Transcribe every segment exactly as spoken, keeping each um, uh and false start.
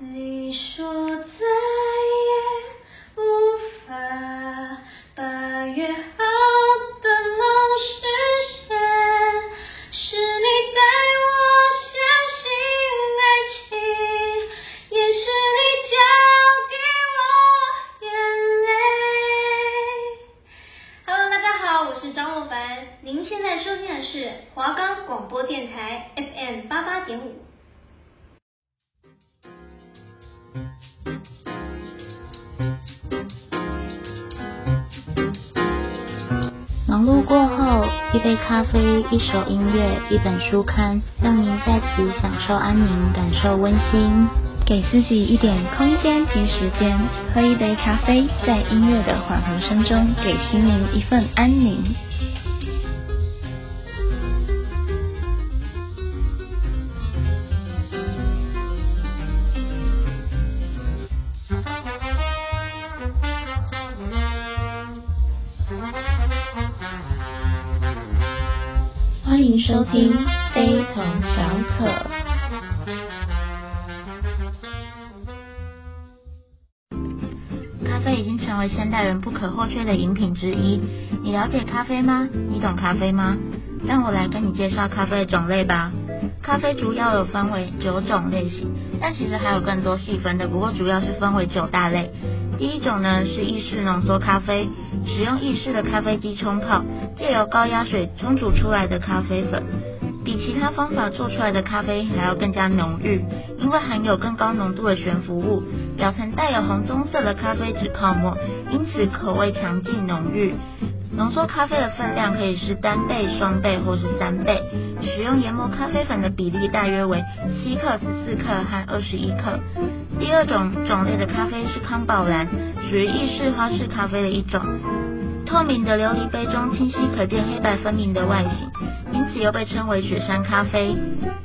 你说再也无法把约好的梦实现，是你带我相信爱情，也是你教给我眼泪。 Hello 大家好，我是张若凡，您现在收听的是华冈广播电台 F M 八十八点五。忙碌过后，一杯咖啡，一首音乐，一本书刊，让您在此享受安宁，感受温馨。给自己一点空间及时间，喝一杯咖啡，在音乐的缓和声中，给心灵一份安宁。欢迎收听《非同小可》。咖啡已经成为现代人不可或缺的饮品之一。你了解咖啡吗？你懂咖啡吗？让我来跟你介绍咖啡的种类吧。咖啡主要有分为九种类型，但其实还有更多细分的，不过主要是分为九大类。第一种呢是意式浓缩咖啡，使用意式的咖啡机冲泡，借由高压水冲煮出来的咖啡粉，比其他方法做出来的咖啡还要更加浓郁，因为含有更高浓度的悬浮物，表层带有红棕色的咖啡脂泡沫，因此口味强劲浓郁。浓缩咖啡的分量可以是单倍、双倍或是三倍，使用研磨咖啡粉的比例大约为七克、十四克和二十一克。第二种种类的咖啡是康宝蓝，属于意式花式咖啡的一种，透明的琉璃杯中清晰可见黑白分明的外形，因此又被称为雪山咖啡。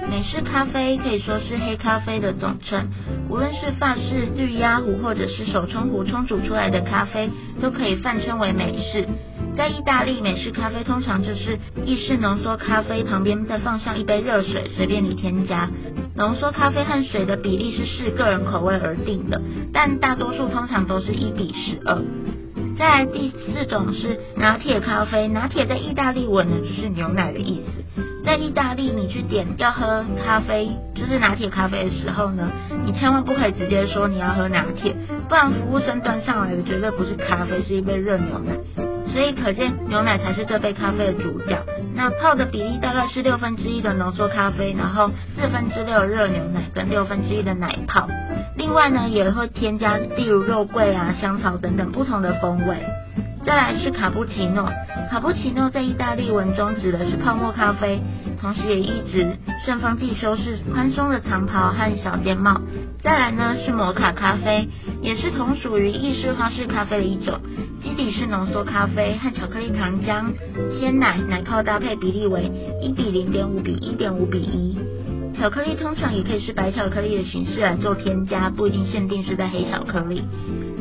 美式咖啡可以说是黑咖啡的总称，无论是法式滤压壶或者是手冲壶冲煮出来的咖啡，都可以泛称为美式。在意大利，美式咖啡通常就是意式浓缩咖啡旁边再放上一杯热水，随便你添加。浓缩咖啡和水的比例是视个人口味而定的，但大多数通常都是一比十二。再来第四种是拿铁咖啡，拿铁在意大利文呢就是牛奶的意思。在意大利，你去点要喝咖啡，就是拿铁咖啡的时候呢，你千万不可以直接说你要喝拿铁，不然服务生端上来的绝对不是咖啡，是一杯热牛奶。所以可见牛奶才是这杯咖啡的主角。那泡的比例大概是六分之一的浓缩咖啡，然后四分之六热牛奶跟六分之一的奶泡。另外呢，也会添加例如肉桂啊、香草等等不同的风味。再来是卡布奇诺，卡布奇诺在意大利文中指的是泡沫咖啡，同时也意指圣方济修士宽松的长袍和小尖帽。再来呢是摩卡咖啡，也是同属于意式花式咖啡的一种，基底是浓缩咖啡和巧克力糖浆、鲜奶、奶泡搭配比例为一比零点五比一点五比一。巧克力通常也可以是白巧克力的形式来做添加，不一定限定是在黑巧克力。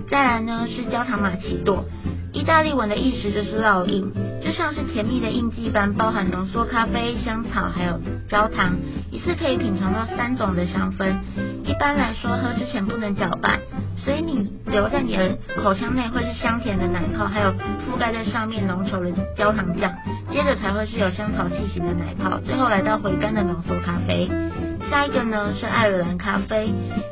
再来呢是焦糖玛奇朵，意大利文的意思就是烙印，就像是甜蜜的印记般，包含浓缩咖啡、香草还有焦糖，一次可以品尝到三种的香氛。一般来说，喝之前不能搅拌，所以你留在你的口腔内会是香甜的奶泡，还有覆盖在上面浓稠的焦糖酱，接着才会是有香草气息的奶泡，最后来到回甘的浓缩咖啡。下一个呢是爱尔兰咖啡，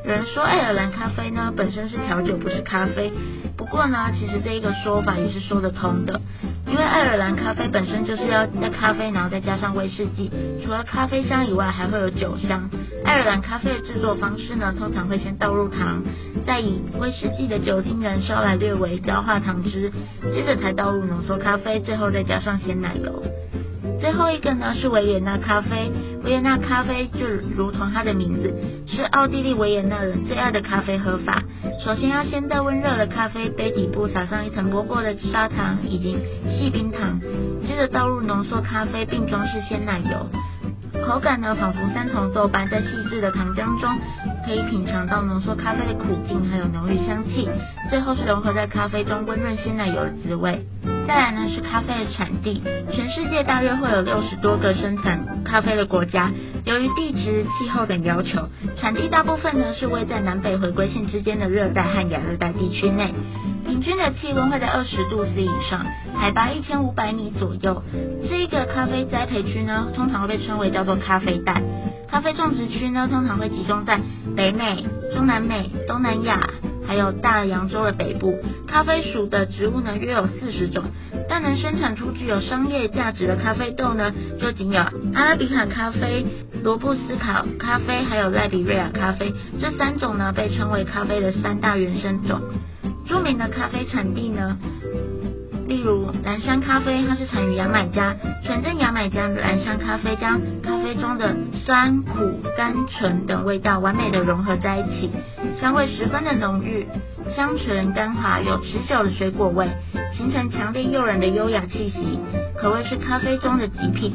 有人说爱尔兰咖啡呢本身是调酒，不是咖啡。不过呢，其实这一个说法也是说得通的，因为爱尔兰咖啡本身就是要在咖啡，然后再加上威士忌，除了咖啡香以外，还会有酒香。爱尔兰咖啡的制作方式呢，通常会先倒入糖，再以威士忌的酒精燃烧来略微焦化糖汁，接着才倒入浓缩咖啡，最后再加上鲜奶油。最后一个呢是维也纳咖啡，维也纳咖啡就如同它的名字，是奥地利维也纳人最爱的咖啡喝法。首先要先在温热的咖啡杯底部撒上一层剥过的砂糖以及细冰糖，接着倒入浓缩咖啡并装饰鲜奶油，口感呢仿佛三重奏般，在细致的糖浆中可以品尝到浓缩咖啡的苦劲还有浓郁香气，最后是融合在咖啡中温润鲜奶油的滋味。再来呢是咖啡的产地，全世界大约会有六十多个生产咖啡的国家。由于地质、气候等要求，产地大部分呢是位在南北回归线之间的热带和亚热带地区内，平均的气温会在二十度 C 以上，海拔一千五百米左右。这一个咖啡栽培区呢，通常会被称为叫做咖啡带。咖啡种植区呢，通常会集中在北美、中南美、东南亚，还有大洋洲的北部。咖啡属的植物呢约有四十种，但能生产出具有商业价值的咖啡豆呢，就仅有阿拉比卡咖啡、罗布斯塔咖啡，还有赖比瑞亚咖啡，这三种呢被称为咖啡的三大原生种。著名的咖啡产地呢，例如蓝山咖啡，它是产于牙买加，纯正牙买加的蓝山咖啡将咖啡中的酸、苦、甘、醇等味道完美的融合在一起，香味十分的浓郁，香醇甘滑，有持久的水果味，形成强烈诱人的优雅气息，可谓是咖啡中的极品。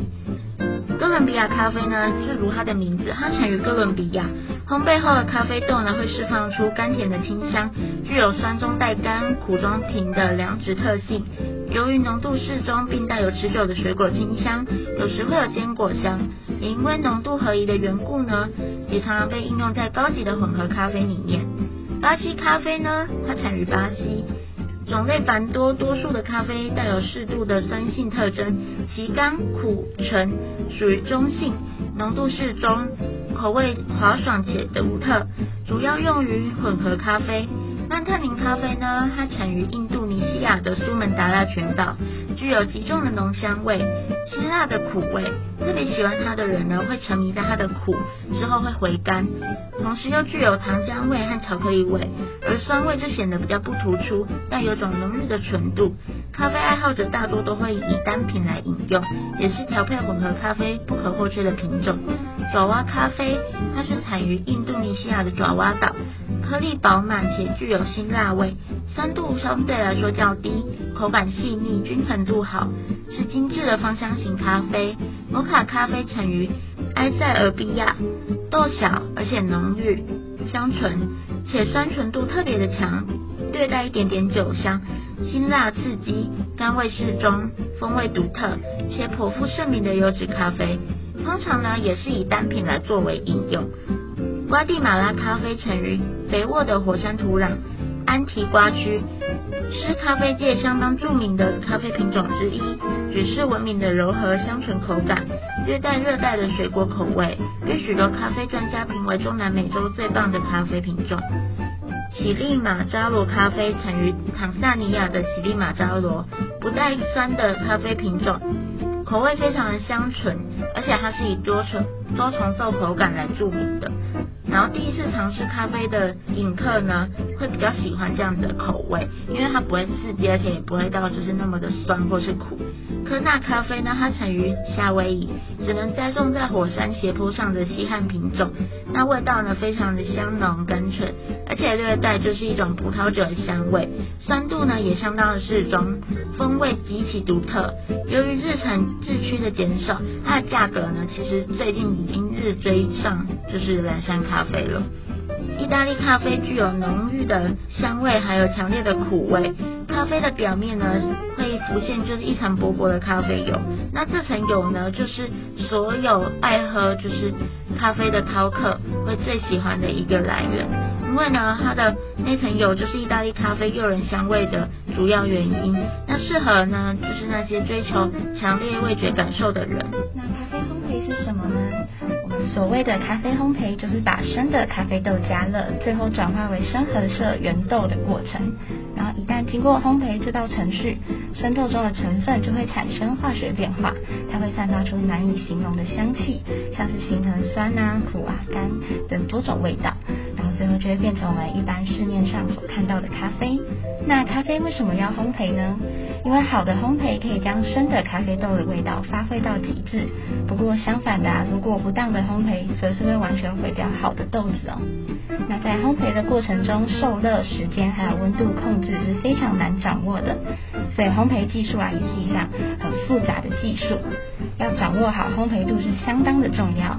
哥伦比亚咖啡呢，正如它的名字，它产于哥伦比亚，烘焙后的咖啡豆呢会释放出甘甜的清香，具有酸中带甘、苦中平的良质特性。由于浓度适中，并带有持久的水果清香，有时会有坚果香，也因为浓度合宜的缘故呢，也常常被应用在高级的混合咖啡里面。巴西咖啡呢，它产于巴西，种类繁多，多数的咖啡带有适度的酸性特征，其甘、苦、醇属于中性，浓度适中，口味滑爽且独特，主要用于混合咖啡。曼特宁咖啡呢，它产于印度尼西亚的苏门答腊群岛，具有极重的浓香味，辛辣的苦味，特别喜欢它的人呢会沉迷在它的苦，之后会回甘，同时又具有糖浆味和巧克力味，而酸味就显得比较不突出，但有种浓郁的纯度。咖啡爱好者大多都会以单品来饮用，也是调配混合咖啡不可或缺的品种。爪哇咖啡，它是产于印度尼西亚的爪哇岛，颗粒饱满且具有辛辣味，酸度相对来说较低，口感细腻，均衡度好，是精致的芳香型咖啡。摩卡咖啡产于埃塞俄比亚，豆小而且浓郁，香醇且酸醇度特别的强，略带一点点酒香，辛辣刺激，甘味适中，风味独特，且颇负盛名的优质咖啡，通常呢也是以单品来作为饮用。瓜地马拉咖啡产于肥沃的火山土壤，安提瓜区是咖啡界相当著名的咖啡品种之一，举世闻名的柔和香醇口感，略带热带的水果口味，被许多咖啡专家评为中南美洲最棒的咖啡品种。喜利马扎罗咖啡产于坦萨尼亚的喜利马扎罗，不带酸的咖啡品种，口味非常的香醇，而且它是以多重多重奏口感来著名的。然后第一次尝试咖啡的饮客呢，会比较喜欢这样的口味，因为它不会刺激，而且也不会到就是那么的酸或是苦。科纳咖啡呢，它产于夏威夷，只能栽种在火山斜坡上的稀罕品种。那味道呢，非常的香浓甘醇，而且略带就是一种葡萄酒的香味，酸度呢也相当的适中，风味极其独特。由于日产日趋的减少，它的价格呢，其实最近已经日追上就是蓝山咖啡。了意大利咖啡具有浓郁的香味，还有强烈的苦味，咖啡的表面呢会浮现就是一层薄薄的咖啡油，那这层油呢就是所有爱喝就是咖啡的饕客会最喜欢的一个来源，因为呢它的那层油就是意大利咖啡诱人香味的主要原因，那适合呢就是那些追求强烈味觉感受的人。那咖啡烘焙是什么呢？所谓的咖啡烘焙就是把生的咖啡豆加热，最后转化为深褐色原豆的过程，然后一旦经过烘焙这道程序，生豆中的成分就会产生化学变化，它会散发出难以形容的香气，像是形成酸啊、苦啊、甘等多种味道，然后最后就会变成我们一般市面上所看到的咖啡。那咖啡为什么要烘焙呢？因为好的烘焙可以将生的咖啡豆的味道发挥到极致，不过相反的啊，如果不当的烘焙则是会完全毁掉好的豆子哦。那在烘焙的过程中，受热时间还有温度控制是非常难掌握的，所以烘焙技术啊也是一项很复杂的技术，要掌握好烘焙度是相当的重要。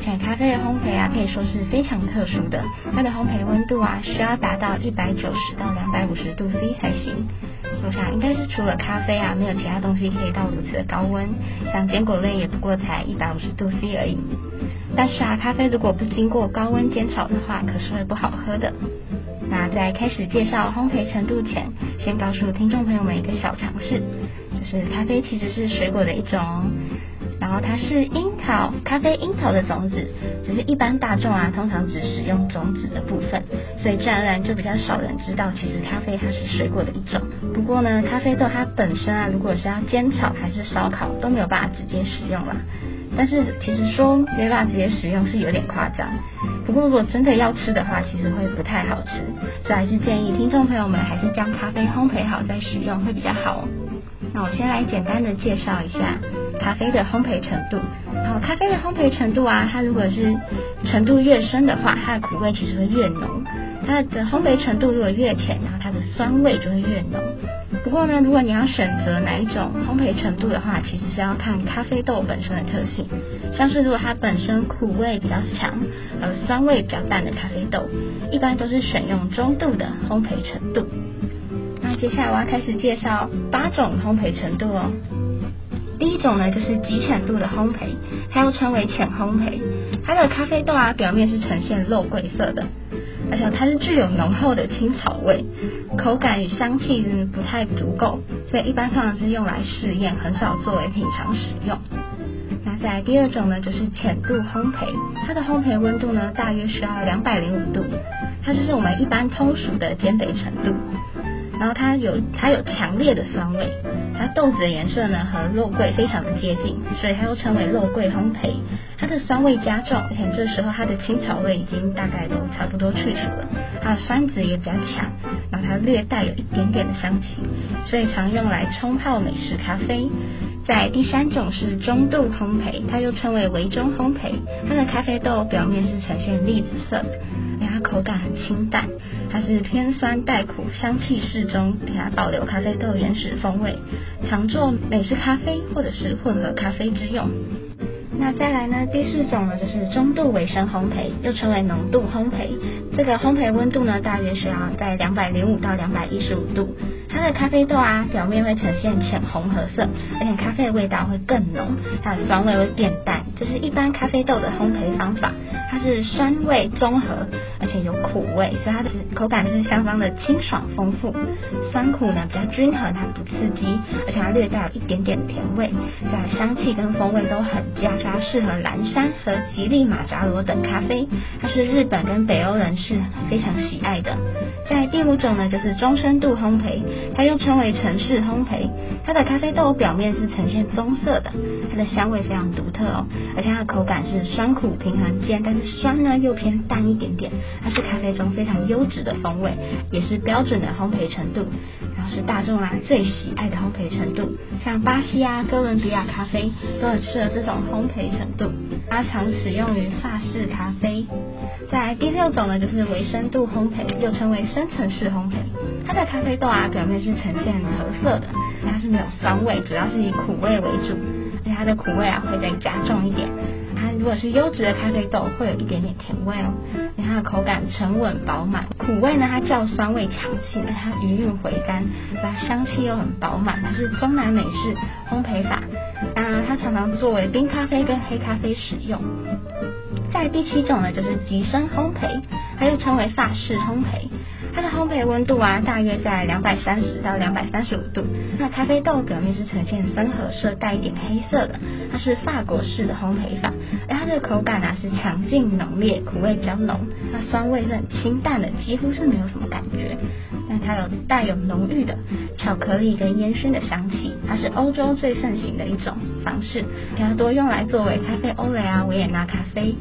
我想咖啡的烘焙啊，可以说是非常特殊的，它的烘焙温度啊，需要达到一百九十到两百五十度C 才行。我想应该是除了咖啡啊，没有其他东西可以到如此的高温，像坚果类也不过才一百五十度C 而已。但是啊，咖啡如果不经过高温煎炒的话，可是会不好喝的。那在开始介绍烘焙程度前，先告诉听众朋友们一个小常识，就是咖啡其实是水果的一种，然后它是樱桃，咖啡樱桃的种子，只是一般大众啊通常只使用种子的部分，所以自然而然就比较少人知道，其实咖啡它是水果的一种。不过呢，咖啡豆它本身啊，如果是要煎炒还是烧烤，都没有办法直接使用啦。但是其实说没办法直接使用是有点夸张，不过如果真的要吃的话，其实会不太好吃，所以还是建议听众朋友们还是将咖啡烘焙好再使用会比较好哦。那我先来简单的介绍一下咖啡的烘焙程度。然后咖啡的烘焙程度啊，它如果是程度越深的话，它的苦味其实会越浓，它的烘焙程度如果越浅，然后它的酸味就会越浓。不过呢，如果你要选择哪一种烘焙程度的话，其实是要看咖啡豆本身的特性，像是如果它本身苦味比较强而酸味比较淡的咖啡豆，一般都是选用中度的烘焙程度。那接下来我要开始介绍八种烘焙程度哦。第一种呢，就是极浅度的烘焙，它又称为浅烘焙，它的咖啡豆啊表面是呈现肉桂色的，而且它是具有浓厚的青草味，口感与香气不太足够，所以一般通常是用来试验，很少作为品尝使用。那再来第二种呢，就是浅度烘焙，它的烘焙温度呢大约需要两百零五度，它就是我们一般通俗的煎焙程度。然后它有它有强烈的酸味，它豆子的颜色呢和肉桂非常的接近，所以它又称为肉桂烘焙。它的酸味加重，而且这时候它的青草味已经大概都差不多去除了，它的酸质也比较强，然后它略带有一点点的香气，所以常用来冲泡美式咖啡。在第三种是中度烘焙，它又称为微中烘焙，它的咖啡豆表面是呈现栗子色的，它口感很清淡，它是偏酸带苦，香气适中，它保留咖啡豆原始风味，常做美式咖啡或者是混合咖啡之用。那再来呢，第四种呢，就是中度微生烘焙，又称为浓度烘焙，这个烘焙温度呢大约需要在两百零五到两百一十五度，它的咖啡豆啊表面会呈现浅红褐色，而且咖啡的味道会更浓，它的酸味会变淡，这是一般咖啡豆的烘焙方法，它是酸味中和，而且有苦味，所以它的口感是相当的清爽丰富，酸苦呢比较均衡，它不刺激，而且它略带有一点点甜味，所以它的香气跟风味都很佳，它适合蓝山和吉利马扎罗等咖啡，它是日本跟北欧人士非常喜爱的。在第五种呢，就是中深度烘焙，它又称为城市烘焙，它的咖啡豆表面是呈现棕色的，它的香味非常独特哦，而且它的口感是酸苦平衡间，但是酸呢又偏淡一点点，它是咖啡中非常优质的风味，也是标准的烘焙程度，然后是大众啊最喜爱的烘焙程度，像巴西啊、哥伦比亚咖啡都很适合这种烘焙程度，它常使用于法式咖啡。再来第六种呢，就是微深度烘焙，又称为深层式烘焙，它的咖啡豆啊表面是呈现褐色的，它是没有酸味，主要是以苦味为主，而且它的苦味啊会再加重一点，它如果是优质的咖啡豆会有一点点甜味哦，它的口感沉稳饱满，苦味呢它较酸味强劲，它余韵回甘，它香气又很饱满，它是中南美式烘焙法，那它常常作为冰咖啡跟黑咖啡使用。在第七种呢，就是极深烘焙，它又称为法式烘焙，它的烘焙温度啊大约在两百三十到两百三十五度，那咖啡豆表面是呈现深褐色带一点黑色的，它是法国式的烘焙法，而它的口感啊是强劲浓烈，苦味比较浓，那酸味是很清淡的，几乎是没有什么感觉，那它有带有浓郁的巧克力跟烟熏的香气，它是欧洲最盛行的一种方式，比较多用来作为咖啡欧蕾啊、维也纳咖啡。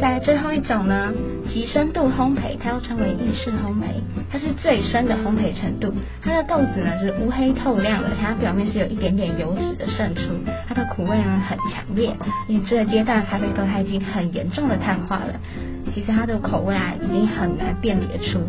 在最后一种呢，极深度烘焙，它又称为意式烘焙，它是最深的烘焙程度，它的豆子呢是乌黑透亮的，它表面是有一点点油脂的渗出，它的苦味呢很强烈，因为这个阶段咖啡豆它已经很严重的碳化了，其实它的口味啊已经很难辨别出，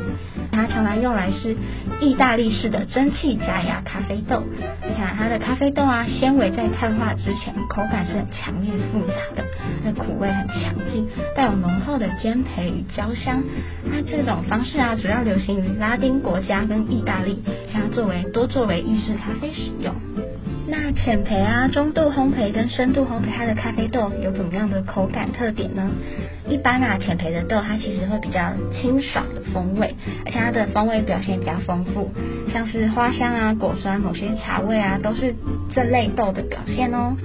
它常常用来是意大利式的蒸汽加压咖啡豆。你看它的咖啡豆啊，纤维在碳化之前口感是很强烈复杂的，那苦味很强劲，带有浓厚的煎培与焦香。那这种方式啊，主要流行于拉丁国家跟意大利，将它作为多作为意式咖啡使用。那浅焙啊、中度烘焙跟深度烘焙，它的咖啡豆有怎么样的口感特点呢？一般啊，浅焙的豆它其实会比较清爽的风味，而且它的风味表现比较丰富，像是花香啊、果酸、某些茶味啊，都是这类豆的表现哦。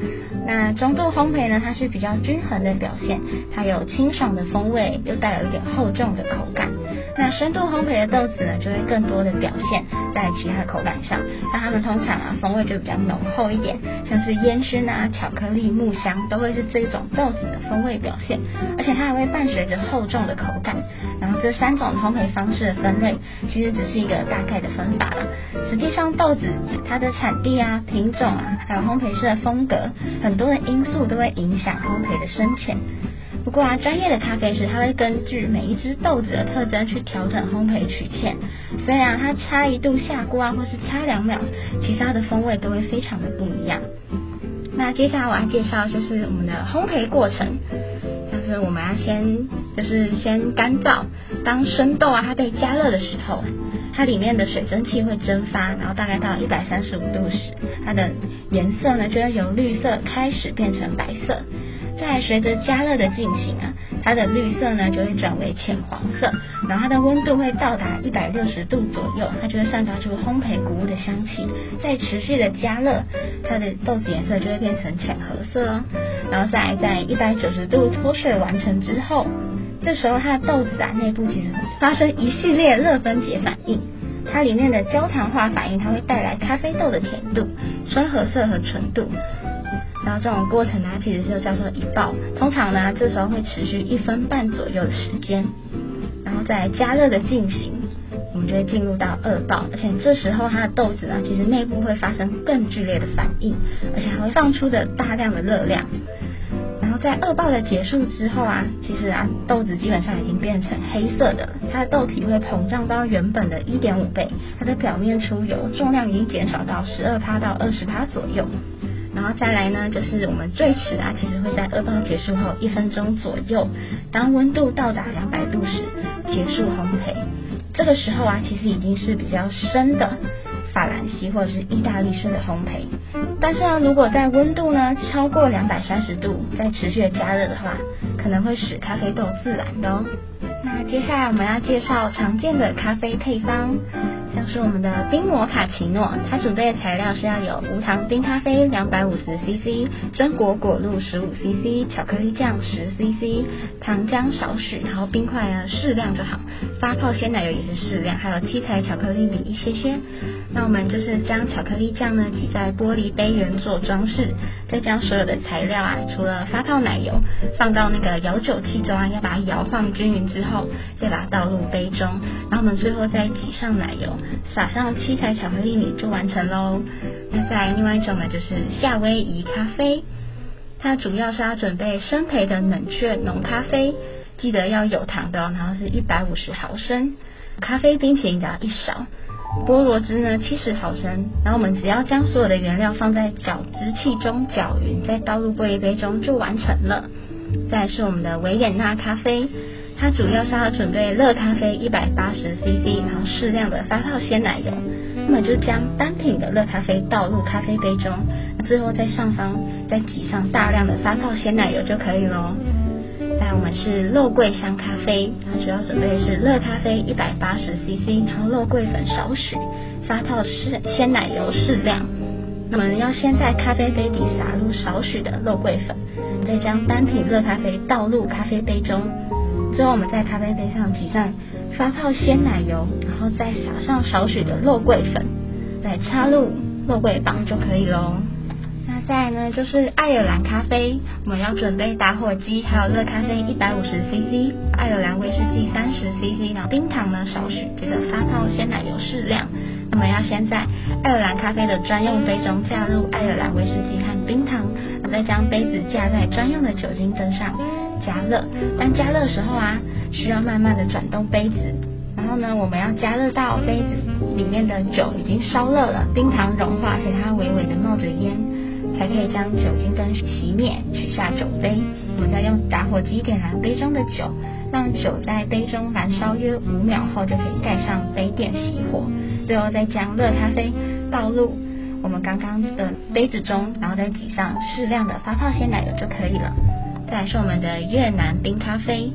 那中度烘焙呢，它是比较均衡的表现，它有清爽的风味，又带有一点厚重的口感。那深度烘焙的豆子呢，就会更多的表现在其他口感上，那它们通常啊，风味就比较浓厚一点，像是烟熏啊、巧克力、木香，都会是这种豆子的风味表现，而且它还会伴随着厚重的口感。然后这三种烘焙方式的分类，其实只是一个大概的分法了。实际上，豆子它的产地啊、品种啊，还有烘焙师的风格，很多的因素都会影响烘焙的深浅。不过啊，专业的咖啡师他会根据每一只豆子的特征去调整烘焙曲线，所以啊，它差一度下锅啊，或是差两秒，其实它的风味都会非常的不一样。那接下来我要介绍就是我们的烘焙过程，就是我们要先就是先干燥，当生豆啊它被加热的时候，它里面的水蒸气会蒸发，然后大概到一百三十五度时，它的颜色呢就会由绿色开始变成白色。再随着加热的进行啊，它的绿色呢就会转为浅黄色，然后它的温度会到达一百六十度左右，它就会散发出烘焙谷物的香气。再持续的加热，它的豆子颜色就会变成浅褐色哦。然后再在一百九十度脱水完成之后，这时候它的豆子啊内部其实发生一系列热分解反应，它里面的焦糖化反应它会带来咖啡豆的甜度、深褐色和纯度。然后这种过程呢，其实就叫做一爆。通常呢，这时候会持续一分半左右的时间，然后再加热的进行，我们就会进入到二爆。而且这时候它的豆子呢，其实内部会发生更剧烈的反应，而且还会放出的大量的热量。然后在二爆的结束之后啊，其实啊，豆子基本上已经变成黑色的了，它的豆体会膨胀到原本的 一点五倍，它的表面出油，重量已经减少到 百分之十二 到 百分之二十 左右。然后再来呢，就是我们最迟啊，其实会在二爆结束后一分钟左右，当温度到达两百度时结束烘焙。这个时候啊，其实已经是比较深的法兰西或者是意大利式的烘焙。但是啊，如果在温度呢超过两百三十度，再持续的加热的话，可能会使咖啡豆自燃的哦。那接下来我们要介绍常见的咖啡配方，像是我们的冰摩卡奇诺，它准备的材料是要有无糖冰咖啡 两百五十 C C、 榛果果露 十五 C C、 巧克力酱 十 C C、 糖浆少许，然后冰块呢适量就好，发泡鲜奶油也是适量，还有七彩巧克力米一些些。那我们就是将巧克力酱呢挤在玻璃杯缘做装饰，再将所有的材料啊，除了发泡奶油，放到那个摇酒器中啊，要把它摇晃均匀之后，再把它倒入杯中，然后我们最后再挤上奶油，撒上七彩巧克力米就完成咯。那再来另外一种呢，就是夏威夷咖啡，它主要是要准备生焙的冷却浓咖啡，记得要有糖的哦，然后是一百五十毫升，咖啡冰淇淋只要一勺，菠萝汁呢七十毫升，然后我们只要将所有的原料放在搅汁器中搅匀，再倒入玻璃杯中就完成了。再来是我们的维也纳咖啡，它主要是要准备热咖啡 一百八十 C C， 然后适量的发泡鲜奶油，那么就将单品的热咖啡倒入咖啡杯中，最后在上方再挤上大量的发泡鲜奶油就可以咯。再我们是肉桂香咖啡，它主要准备是热咖啡 一百八十 C C， 然后肉桂粉少许，发泡鲜奶油适量，那么要先在咖啡杯底撒入少许的肉桂粉，再将单品热咖啡倒入咖啡杯中，最后我们在咖啡杯上挤上发泡鲜奶油，然后再撒上少许的肉桂粉，再插入肉桂棒就可以咯。那再来呢，就是爱尔兰咖啡，我们要准备打火机，还有热咖啡 一百五十 C C， 爱尔兰威士忌 三十 C C， 然后冰糖呢少许，这个发泡鲜奶油适量。我们要先在爱尔兰咖啡的专用杯中加入爱尔兰威士忌和冰糖，再将杯子架在专用的酒精灯上加热，但加热的时候啊，需要慢慢的转动杯子，然后呢，我们要加热到杯子里面的酒已经烧热了，冰糖融化，所以它微微的冒着烟，才可以将酒精灯熄灭，取下酒杯。我们再用打火机点燃杯中的酒，让酒在杯中燃烧约五秒后，就可以盖上杯垫熄火。最后再将热咖啡倒入我们刚刚的杯子中，然后再挤上适量的发泡鲜奶油就可以了。再来是我们的越南冰咖啡，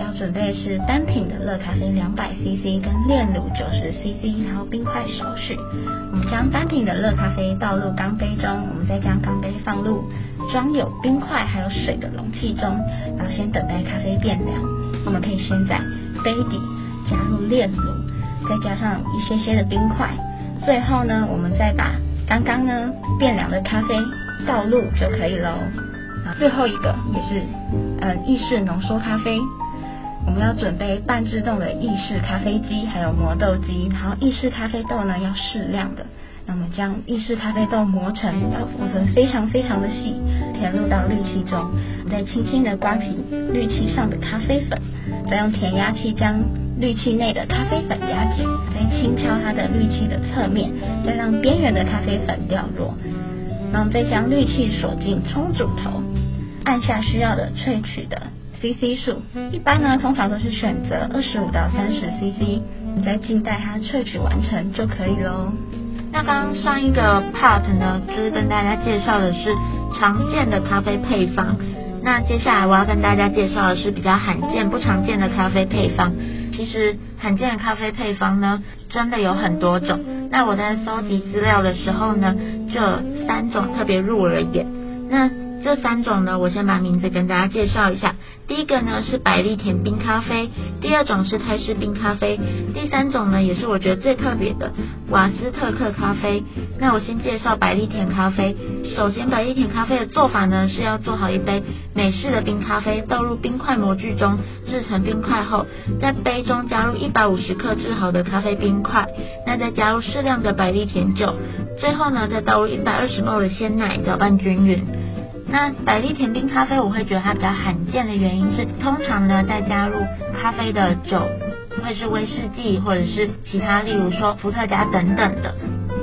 要准备是单品的热咖啡 两百 C C 跟炼乳 九十 C C， 然后冰块少许。我们将单品的热咖啡倒入钢杯中，我们再将钢杯放入装有冰块还有水的容器中，然后先等待咖啡变凉。我们可以先在杯底加入炼乳，再加上一些些的冰块。最后呢，我们再把刚刚呢变凉的咖啡倒入就可以喽。最后一个也是嗯意式浓缩咖啡，我们要准备半自动的意式咖啡机，还有磨豆机。然后意式咖啡豆呢要适量的，那么将意式咖啡豆磨成，要磨成非常非常的细，填入到滤器中，再轻轻的刮平滤器上的咖啡粉，再用填压器将滤器内的咖啡粉压紧，再轻敲它的滤器的侧面，再让边缘的咖啡粉掉落。然后再将滤器锁进冲煮头，按下需要的萃取的 C C 数，一般呢通常都是选择二十五到三十 C C， 你再静待它萃取完成就可以咯。那刚刚上一个 part 呢，就是跟大家介绍的是常见的咖啡配方，那接下来我要跟大家介绍的是比较罕见不常见的咖啡配方。其实罕见的咖啡配方呢真的有很多种，那我在搜集资料的时候呢，就有三种特别入我的眼。那这三种呢，我先把名字跟大家介绍一下。第一个呢是百利甜冰咖啡，第二种是泰式冰咖啡，第三种呢也是我觉得最特别的瓦斯特克咖啡。那我先介绍百利甜咖啡。首先百利甜咖啡的做法呢，是要做好一杯美式的冰咖啡，倒入冰块模具中制成冰块后，在杯中加入一百五十克制好的咖啡冰块，那再加入适量的百利甜酒，最后呢再倒入 一百二十 milliliter 的鲜奶，搅拌均匀。那百利甜冰咖啡我会觉得它比较罕见的原因是，通常呢再加入咖啡的酒会是威士忌或者是其他，例如说伏特加等等的。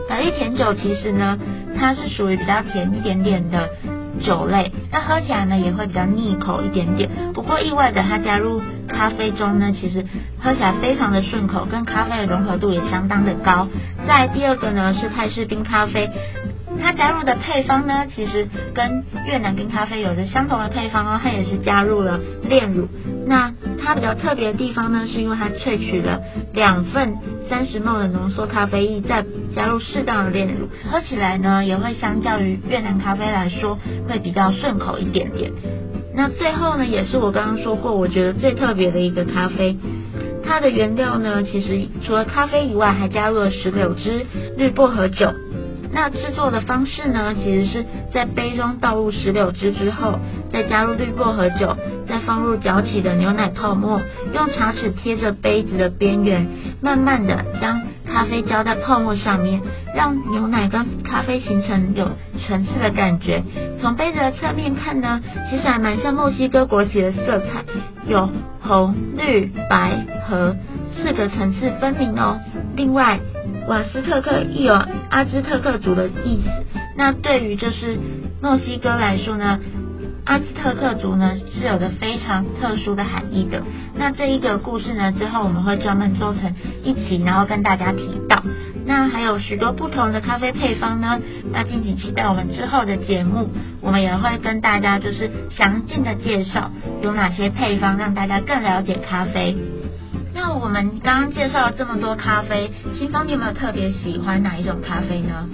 百利甜酒其实呢它是属于比较甜一点点的酒类，那喝起来呢也会比较腻口一点点，不过意外的它加入咖啡中呢，其实喝起来非常的顺口，跟咖啡的融合度也相当的高。再第二个呢是泰式冰咖啡，它加入的配方呢，其实跟越南冰咖啡有着相同的配方哦，它也是加入了炼乳。那它比较特别的地方呢，是因为它萃取了两份三十 milliliter 的浓缩咖啡液，再加入适当的炼乳，喝起来呢也会相较于越南咖啡来说会比较顺口一点点。那最后呢，也是我刚刚说过我觉得最特别的一个咖啡，它的原料呢其实除了咖啡以外，还加入了石榴汁、绿薄荷酒。那制作的方式呢，其实是在杯中倒入石榴汁之后，再加入绿薄荷酒，再放入搅起的牛奶泡沫，用茶匙贴着杯子的边缘，慢慢的将咖啡浇在泡沫上面，让牛奶跟咖啡形成有层次的感觉。从杯子的侧面看呢，其实还蛮像墨西哥国旗的色彩，有红、绿、白、和四个层次分明哦。另外瓦斯特克亦有阿兹特克族的意思，那对于就是墨西哥来说呢，阿兹特克族呢是有着非常特殊的含义的。那这一个故事呢，之后我们会专门做成一期，然后跟大家提到。那还有许多不同的咖啡配方呢，那敬请期待我们之后的节目，我们也会跟大家就是详尽的介绍有哪些配方，让大家更了解咖啡。那我们刚刚介绍了这么多咖啡，新芳你有没有特别喜欢哪一种咖啡呢？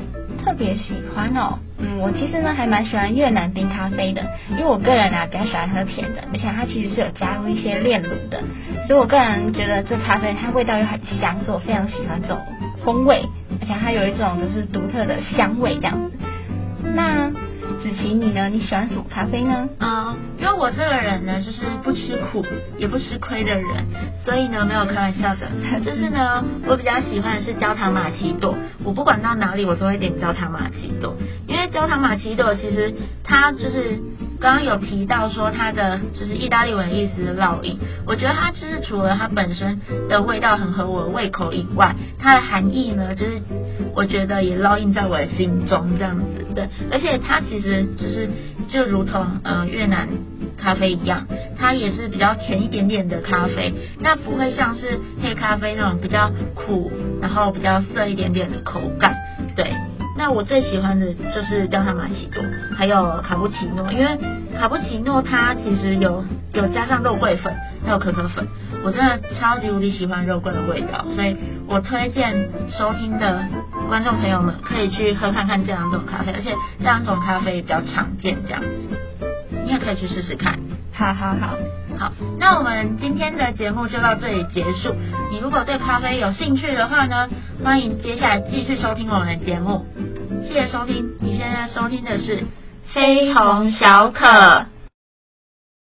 特别喜欢哦，嗯，我其实呢还蛮喜欢越南冰咖啡的，因为我个人啊比较喜欢喝甜的，而且它其实是有加入一些炼乳的，所以我个人觉得这咖啡它味道又很香，所以我非常喜欢这种风味，而且它有一种就是独特的香味这样子。那子琪你呢？你喜欢什么咖啡呢？嗯，因为我这个人呢，就是不吃苦也不吃亏的人，所以呢没有开玩笑的，就是呢我比较喜欢的是焦糖玛奇朵，我不管到哪里我都会点焦糖玛奇朵，因为焦糖玛奇朵其实它就是刚刚有提到说它的就是意大利文的意思烙印，我觉得它就是除了它本身的味道很合我的胃口以外，它的含义呢，就是我觉得也烙印在我的心中这样子。对，而且它其实就是就如同呃越南咖啡一样，它也是比较甜一点点的咖啡，那不会像是黑咖啡那种比较苦，然后比较涩一点点的口感。对，那我最喜欢的就是焦糖玛奇朵，还有卡布奇诺，因为卡布奇诺它其实有有加上肉桂粉，还有可可粉，我真的超级无敌喜欢肉桂的味道，所以我推荐收听的观众朋友们可以去喝看看这两种咖啡，而且这两种咖啡比较常见，这样子你也可以去试试看。好好好好，那我们今天的节目就到这里结束。你如果对咖啡有兴趣的话呢，欢迎接下来继续收听我们的节目。谢谢收听，你现在收听的是《绯红小可》。